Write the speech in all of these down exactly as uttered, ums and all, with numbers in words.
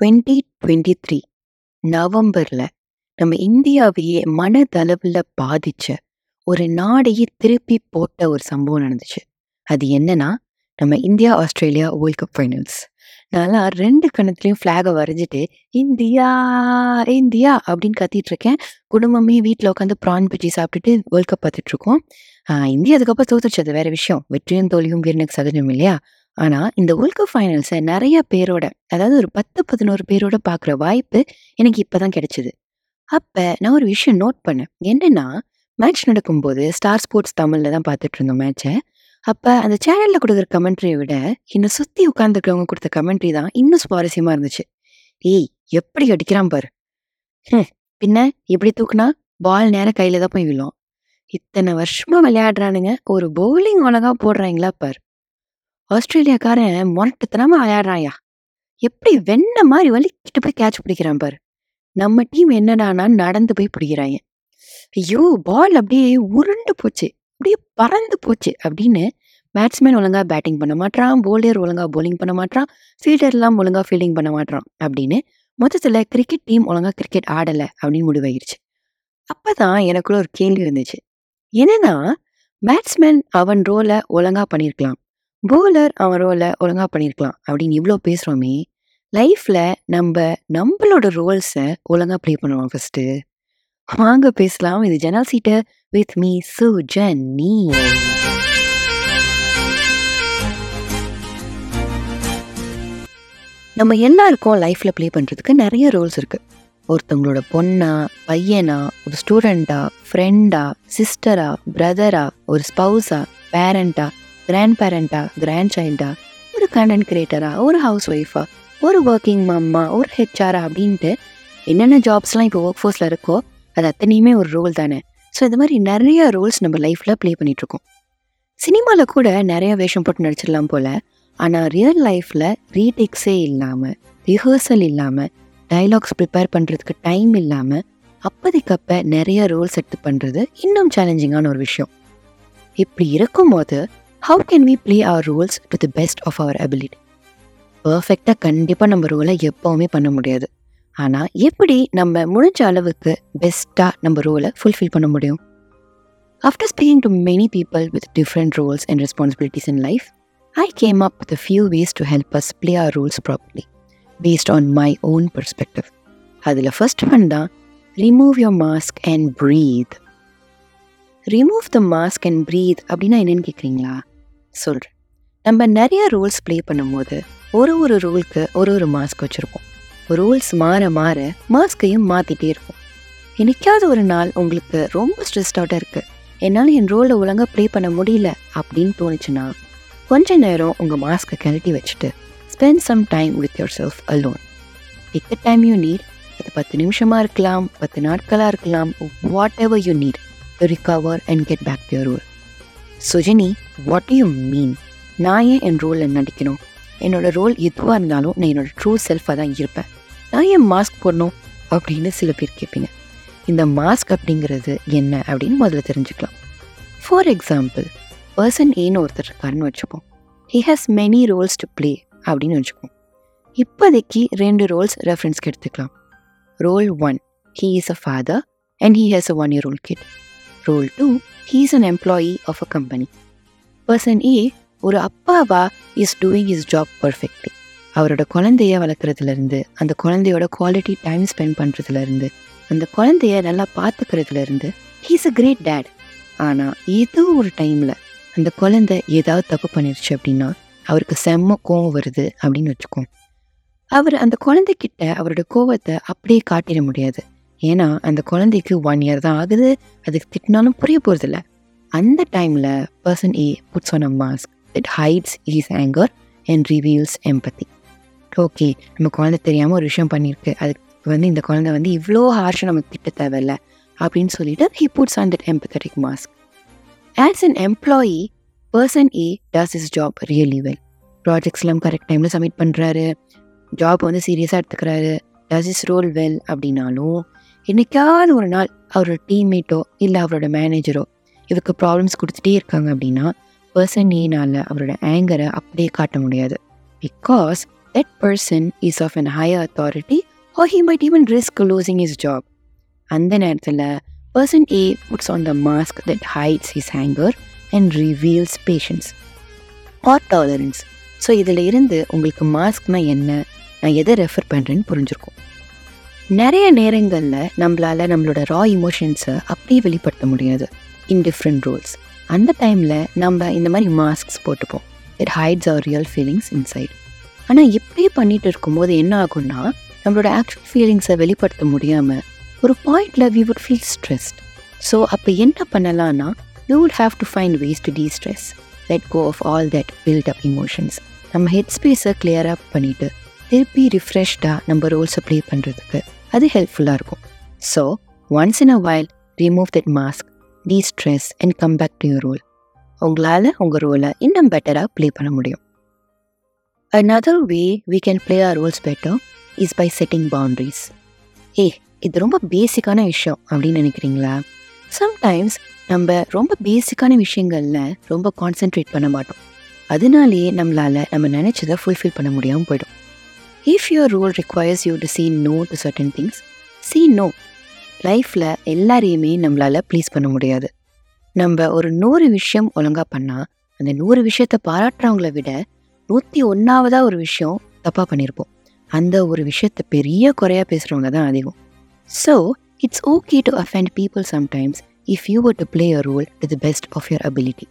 Twenty twenty three நவம்பரில் நம்ம இந்தியாவையே மனதளவில் பாதித்த ஒரு நாடையே திருப்பி போட்ட ஒரு சம்பவம் நடந்துச்சு. அது என்னன்னா நம்ம India Australia world cup finals. நல்லா ரெண்டு கணத்துலையும் ஃப்ளாகை வரைஞ்சிட்டு இந்தியா இந்தியா அப்படின்னு கத்திட்டு இருக்கேன். குடும்பமே வீட்டில் உட்காந்து ப்ரான் பிச்சி சாப்பிட்டுட்டு வேர்ல்ட் கப் பார்த்துட்டு இருக்கோம். இந்தியா அதுக்கப்புறம் தோத்துருச்சு, அது வேற விஷயம். வெற்றியும் தோல்வியும் வீரனுக்கு சகஜம் இல்லையா? ஆனால் இந்த வேர்ல்ட் கப் ஃபைனல்ஸை நிறைய பேரோட, அதாவது ஒரு பத்து பதினோரு பேரோட பார்க்குற வாய்ப்பு எனக்கு இப்போ தான் கிடைச்சிது. அப்போ நான் ஒரு விஷயம் நோட் பண்ணேன். என்னென்னா, மேட்ச் நடக்கும்போது ஸ்டார் ஸ்போர்ட்ஸ் தமிழில் தான் பார்த்துட்டு இருந்தோம் மேட்சை. அப்போ அந்த சேனலில் கொடுக்குற கமெண்ட்ரியை விட என்னை சுற்றி உட்காந்துருக்கிறவங்க கொடுத்த கமெண்ட்ரி தான் இன்னும் சுவாரஸ்யமாக இருந்துச்சு. ஏய், எப்படி அடிக்கிறான் பாரு, பின்ன எப்படி தூக்குனா பால் நேரம் கையில் தான் போய் விழும், இத்தனை வருஷமாக விளையாடுறானுங்க, ஒரு பவுலிங் அழகாக போடுறாங்களா பாரு, ஆஸ்திரேலியாக்காரன் மொரட்டத்தனமாக விளையாடுறாயா, எப்படி வெண்ண மாதிரி வலிக்கிட்டு போய் கேட்ச் பிடிக்கிறான் பாரு, நம்ம டீம் என்னடானா நடந்து போய் பிடிக்கிறாங்க, ஐயோ பால் அப்படியே உருண்டு போச்சு, அப்படியே பறந்து போச்சு அப்படின்னு. பேட்ஸ்மேன் ஒழுங்காக பேட்டிங் பண்ண மாட்டான், போலர் ஒழுங்காக போலிங் பண்ண மாட்டான், ஃபீல்டர்லாம் ஒழுங்காக ஃபீல்டிங் பண்ண மாட்டான் அப்படின்னு மொத்தத்தில் கிரிக்கெட் டீம் ஒழுங்காக கிரிக்கெட் ஆடலை அப்படின்னு முடிவாகிடுச்சு. அப்போ தான் எனக்குள்ள ஒரு கேள்வி இருந்துச்சு. என்னன்னா, பேட்ஸ்மேன் அவன் ரோலை ஒழுங்காக பண்ணியிருக்கலாம், போலர் அவன் ரோலை ஒழுங்காக பண்ணியிருக்கலாம் அப்படின்னு இவ்வளோ பேசுகிறோமே, லைஃப்பில் நம்ம நம்மளோட ரோல்ஸை ஒழுங்காக ப்ளே பண்ணுவோம் ஃபஸ்ட்டு. வாங்க பேசலாம். இது ஜன்னல் சீட்டு வித் மீ சுஜனி. நம்ம எல்லாருக்கும் லைஃப்ல ப்ளே பண்றதுக்கு நிறைய ரோல்ஸ் இருக்கு. ஒருத்தவங்களோட பொண்ணா, பையனா, ஒரு ஸ்டூடெண்டா, ஃப்ரெண்டா, சிஸ்டரா, பிரதரா, ஒரு ஸ்பவுஸா, பேரண்டா, கிராண்ட் பேரண்டா, கிராண்ட் சைல்டா, ஒரு கண்டென்ட் கிரியேட்டரா, ஒரு ஹவுஸ் ஒய்ஃபா, ஒரு ஒர்க்கிங் மம்மா, ஒரு ஹெச்ஆரா அப்படின்ட்டு என்னென்ன ஜாப்ஸ்லாம் இப்போ ஒர்க் ஃபோர்ஸில் இருக்கோ அது அத்தனையுமே ஒரு ரோல் தானே. ஸோ இது மாதிரி நிறைய ரோல்ஸ் நம்ம லைஃப்பில் ப்ளே பண்ணிகிட்ருக்கோம். சினிமாவில் கூட நிறைய வேஷம் போட்டு நடிச்சிடலாம் போல், ஆனால் ரியல் லைஃப்பில் ரீடேக்ஸே இல்லாமல், ரிஹர்சல் இல்லாமல், டைலாக்ஸ் ப்ரிப்பேர் பண்ணுறதுக்கு டைம் இல்லாமல், அப்போதைக்கப்போ நிறைய ரோல்ஸ் எடுத்து பண்ணுறது இன்னும் சேலஞ்சிங்கான ஒரு விஷயம். இப்படி இருக்கும்போது how can we play our roles to the best of our ability? பர்ஃபெக்டாக கண்டிப்பாக நம்ம ரோலை எப்போவுமே பண்ண முடியாது. ஆனால் எப்படி நம்ம முடிஞ்ச அளவுக்கு பெஸ்ட்டாக நம்ம ரோலை ஃபுல்ஃபில் பண்ண முடியும்? After speaking to many people with different roles and responsibilities in life, I came up with few ways to help us play our roles properly based on my own perspective. அதில் first one தான் remove your mask and breathe. Remove the mask and breathe அப்படின்னா என்னென்னு கேட்குறீங்களா? சொல்கிறேன். நம்ம நிறைய Rolle's play பண்ணும்போது ஒரு ஒரு ரோலுக்கு ஒரு ஒரு மாஸ்க் வச்சுருப்போம். ரூல்ஸ் மாற மாற மாஸ்கையும் மாற்றிட்டே இருக்கும். எனக்காவது ஒரு நாள் உங்களுக்கு ரொம்ப ஸ்ட்ரெஸ்ட் அவுட்டாக இருக்குது, என்னால் என் ரோலை ஒழுங்காக ப்ளே பண்ண முடியல அப்படின்னு தோணுச்சுன்னா, கொஞ்ச நேரம் உங்கள் மாஸ்கை கழட்டி வச்சுட்டு spend some time with yourself alone. Take the time you need. அது பத்து நிமிஷமாக இருக்கலாம், பத்து நாட்களாக இருக்கலாம், whatever you need to recover and get back to your role. Sujani, what you mean? நான் ஏன் என் ரோலில் நடிக்கணும்? என்னோடய ரோல் எதுவாக இருந்தாலும் நான் என்னோடய ட்ரூ செல்ஃபாக தான் இருப்பேன். நான் ஏன் மாஸ்க் போடணும் அப்படின்னு சில பேர் கேட்பீங்க. இந்த மாஸ்க் அப்படிங்கிறது என்ன அப்படின்னு முதல்ல தெரிஞ்சுக்கலாம். ஃபார் எக்ஸாம்பிள், பர்சன் ஏன்னு ஒருத்தர் இருக்காருன்னு வச்சுப்போம். He has many roles to play அப்படின்னு வச்சுப்போம். இப்போதைக்கு ரெண்டு ரோல்ஸ் ரெஃபரன்ஸ்க்கு எடுத்துக்கலாம். Role one, he is a father and he has a one year old kid. Role two, he is an employee of a company. Person A ஒரு அப்பாவா is doing is job perfectly. அவரோட குழந்தைய வளர்க்குறதுலேருந்து, அந்த குழந்தையோட quality time spend பண்ணுறதுலேருந்து, அந்த குழந்தைய நல்லா பார்த்துக்கிறதுலேருந்து ஹீஸ் அ கிரேட் டேட். ஆனால் ஏதோ ஒரு டைமில் அந்த குழந்தை ஏதாவது தப்பு பண்ணிருச்சு அப்படின்னா அவருக்கு செம்ம கோவம் வருது அப்படின்னு வச்சுக்கோம். அவர் அந்த குழந்தைக்கிட்ட அவரோட கோவத்தை அப்படியே காட்டிட முடியாது. ஏன்னா அந்த குழந்தைக்கு ஒன் இயர் தான் ஆகுது, அதுக்கு திட்டினாலும் புரிய போகிறதில்ல. அந்த டைமில் person A puts on a mask that hides his anger and reveals empathy. Okay, நம்ம குழந்தை தெரியாமல் ஒரு விஷயம் பண்ணியிருக்கு, அதுக்கு வந்து இந்த குழந்தை வந்து இவ்வளோ ஹார்ஷாக நமக்கு திட்ட தேவையில்ல அப்படின்னு சொல்லிட்டு he puts on that empathetic mask. As an employee, person A does his job really well. ப்ராஜெக்ட்ஸ்லாம் கரெக்ட் டைமில் சப்மிட் பண்ணுறாரு, ஜாப் வந்து சீரியஸாக எடுத்துக்கிறாரு, டஸ் இஸ் ரோல் வெல். அப்படின்னாலும் என்னைக்காவது ஒரு நாள் அவரோட டீம்மேட்டோ இல்லை அவரோட மேனேஜரோ இவருக்கு ப்ராப்ளம்ஸ் கொடுத்துட்டே இருக்காங்க அப்படின்னா பர்சன் ஏனால் அவரோட ஆங்கரை அப்படியே காட்ட முடியாது. Because that person is of an higher authority, or he might even risk losing his job. அந்த நேரத்தில் person A puts on the mask that hides his anger and reveals patience or tolerance. So இதில் இருந்து உங்களுக்கு மாஸ்க்னா என்ன, நான் எதை refer பண்ணுறேன்னு புரிஞ்சுருக்கோம். நிறைய நேரங்களில் நம்மளால் நம்மளோட ரா இமோஷன்ஸை அப்படியே வெளிப்படுத்த முடியாது இன் டிஃப்ரெண்ட் ரோல்ஸ். அந்த டைமில் நம்ம இந்த மாதிரி மாஸ்க்ஸ் போட்டுப்போம். It hides our real feelings inside. ஆனால் இப்படியே பண்ணிகிட்டு இருக்கும்போது என்ன ஆகும்னா, நம்மளோட ஆக்சுவல் ஃபீலிங்ஸை வெளிப்படுத்த முடியாமல் ஒரு பாயிண்டில் we would feel stressed. So அப்போ என்ன பண்ணலான்னா, you would have to find ways to destress. Let go of all that built up emotions. நம்ம ஹெட் ஸ்பேஸை கிளியர் அப் பண்ணிவிட்டு திருப்பி ரிஃப்ரெஷ்டாக நம்ம ரோல்ஸை ப்ளே பண்ணுறதுக்கு அது ஹெல்ப்ஃபுல்லாக இருக்கும். So once in a while remove that mask, destress and come back to your role. உங்களால் உங்கள் ரோலை இன்னும் பெட்டராக ப்ளே பண்ண முடியும். Another way we can play our roles better is by setting boundaries. ஏ இது ரொம்ப பேசிக்கான விஷயம் அப்படின்னு நினைக்கிறீங்களா? சம்டைம்ஸ் நம்ம ரொம்ப பேசிக்கான விஷயங்களில் ரொம்ப கான்சென்ட்ரேட் பண்ண மாட்டோம். அதனாலேயே நம்மளால் நம்ம நினச்சதை ஃபுல்ஃபில் பண்ண முடியாமல் போயிடும். If your role requires you to say no to certain things, say no. லைஃப்பில் எல்லாரையுமே நம்மளால் ப்ளீஸ் பண்ண முடியாது. நம்ம ஒரு நூறு விஷயம் ஒழுங்காக பண்ணால் அந்த நூறு விஷயத்தை பாராட்டுறவங்கள விட நூற்றி ஒன்றாவதாக ஒரு விஷயம் தப்பாக பண்ணியிருப்போம். அந்த ஒரு விஷயத்தை பெரிய குறையாக பேசுகிறவங்க தான் அதிகம். So it's okay to offend people sometimes if you were to play a role to the best of your ability.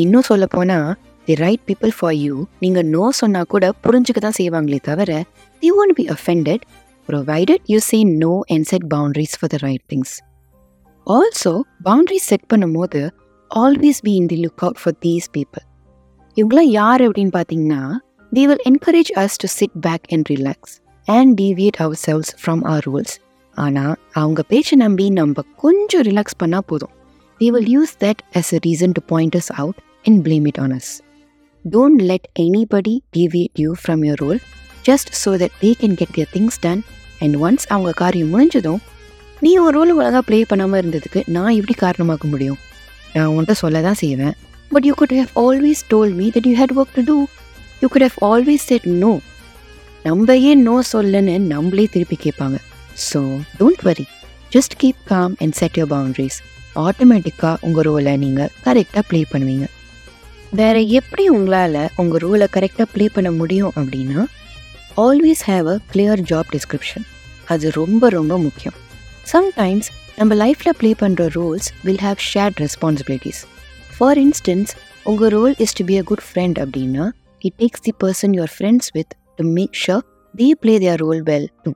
இன்னும் சொல்லப்போனால் the right people for you, நீங்கள் நோ சொன்னால் கூட புரிஞ்சுக்க தான் செய்வாங்களே தவிர they won't be offended provided you say no and set boundaries for the right things. Also, boundaries set பண்ணும்போது always be in the lookout for these people. இவங்களாம் யார் அப்படின்னு பார்த்தீங்கன்னா, they will encourage us to sit back and relax and deviate ourselves from our roles. ஆனால் அவங்க பேச்சை நம்பி நம்ம கொஞ்சம் ரிலாக்ஸ் பண்ணால் போதும். We will use that as a reason to point us out and blame it on us. Don't let anybody deviate you from your role just so that they can get their things done. And once அவங்க காரியம் முடிஞ்சதும், நீ ஒரு role ஒழுங்காக play பண்ணாமல் இருந்ததுக்கு நான் எப்படி காரணமாக்க முடியும்? நான் உன்கிட்ட சொல்ல தான் செய்வேன். But you could have always told me that you had work to do. You could have always said no. நம்ம ஏன் நோ சொல்லன்னு நம்மளே திருப்பி கேட்பாங்க. So, don't worry. Just keep calm and set your boundaries. ஆட்டோமேட்டிக்காக உங்கள் ரோலை நீங்கள் கரெக்டாக ப்ளே பண்ணுவீங்க. வேறு எப்படி உங்களால் உங்கள் ரோலை கரெக்டாக ப்ளே பண்ண முடியும் அப்படின்னா, always have a clear job description. அது ரொம்ப ரொம்ப முக்கியம். சம்டைம்ஸ் நம்ம லைஃப்பில் ப்ளே பண்ணுற roles will have shared responsibilities. For instance, உங்கள் role is to be a good friend அப்படின்னா, it takes the person your friends with to make sure they play their role well too.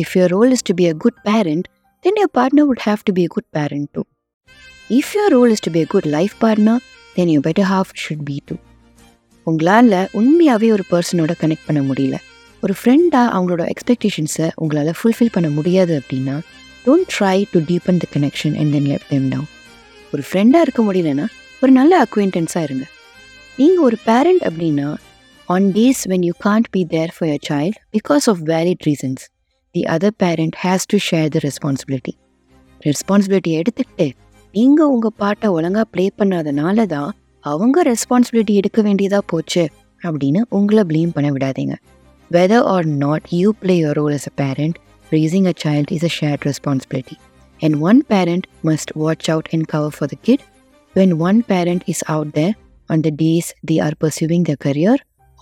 If your role is to be a good parent, then your partner would have to be a good parent too. If your role is to be a good life partner, then your better half should be too. உங்களால் உண்மையாகவே ஒரு பர்சனோட connect பண்ண முடியல, ஒரு ஃப்ரெண்டாக அவங்களோட எக்ஸ்பெக்டேஷன்ஸை உங்களால் fulfil பண்ண முடியாது அப்படின்னா, don't try to deepen the connection and then let them down. ஒரு ஃப்ரெண்டாக இருக்க முடியலன்னா ஒரு நல்ல அக்வைண்டன்ஸாக இருங்க. நீங்கள் ஒரு பேரண்ட் அப்படின்னா, on days when you can't be there for your child because of valid reasons, the other parent has to share the responsibility. Responsibility எடுத்துக்கிட்டு நீங்கள் உங்கள் பாட்டை ஒழுங்காக ப்ளே பண்ணாதனால தான் அவங்க ரெஸ்பான்சிபிலிட்டி எடுக்க வேண்டியதாக போச்சு அப்படின்னு உங்களை ப்ளேம் பண்ண விடாதீங்க. Whether or not you play your role as a parent, raising a child is a shared responsibility. And one parent must watch out and cover for the kid when one parent is out there on the days they are pursuing their career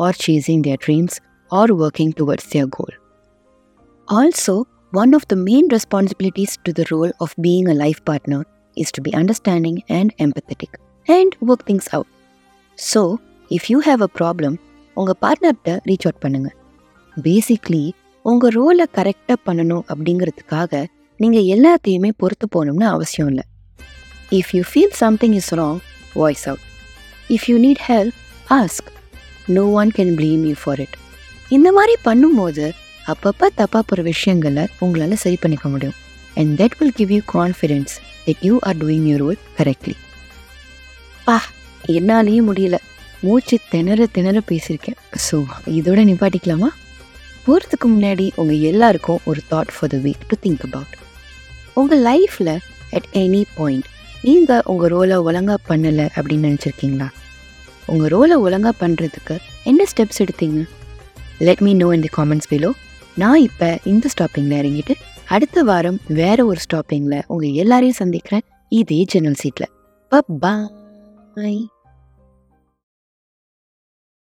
or chasing their dreams or working towards their goal. Also, one of the main responsibilities to the role of being a life partner is to be understanding and empathetic and work things out. So, if you have a problem, உங்கள் பார்ட்னர்கிட்ட reach out பண்ணுங்கள். Basically உங்கள் ரோலை கரெக்டாக பண்ணணும் அப்படிங்கிறதுக்காக நீங்கள் எல்லாத்தையுமே பொறுத்து போகணும்னு அவசியம் இல்லை. If you feel something is wrong, voice out. If you need help, ask. No one can blame you for it. இந்த மாதிரி பண்ணும்போது அப்பப்போ தப்பாக போகிற விஷயங்களை உங்களால் சரி பண்ணிக்க முடியும். And that will give you confidence that you are doing your role correctly. பா என்னாலேயும் முடியல, மூச்சு திணற திணற பேசியிருக்கேன். ஸோ இதோட நிப்பாட்டிக்கலாமா? போகிறதுக்கு முன்னாடி உங்கள் எல்லாருக்கும் ஒரு thought for the week to think about. உங்கள் லைஃப்பில் அட் எனி பாயிண்ட் நீங்கள் உங்கள் ரோலை ஒழுங்காக பண்ணலை அப்படின்னு நினச்சிருக்கீங்களா? உங்கள் ரோலை ஒழுங்காக பண்ணுறதுக்கு என்ன ஸ்டெப்ஸ் எடுத்தீங்க? Let me know in the comments below. நான் இப்போ இந்த ஸ்டாப்பிங்கில் இறங்கிட்டு அடுத்த வாரம் வேறு ஒரு ஸ்டாப்பிங்கில் உங்கள் எல்லாரையும் சந்திக்கிறேன். இதே ஜன்னல் சீட்டில். பை.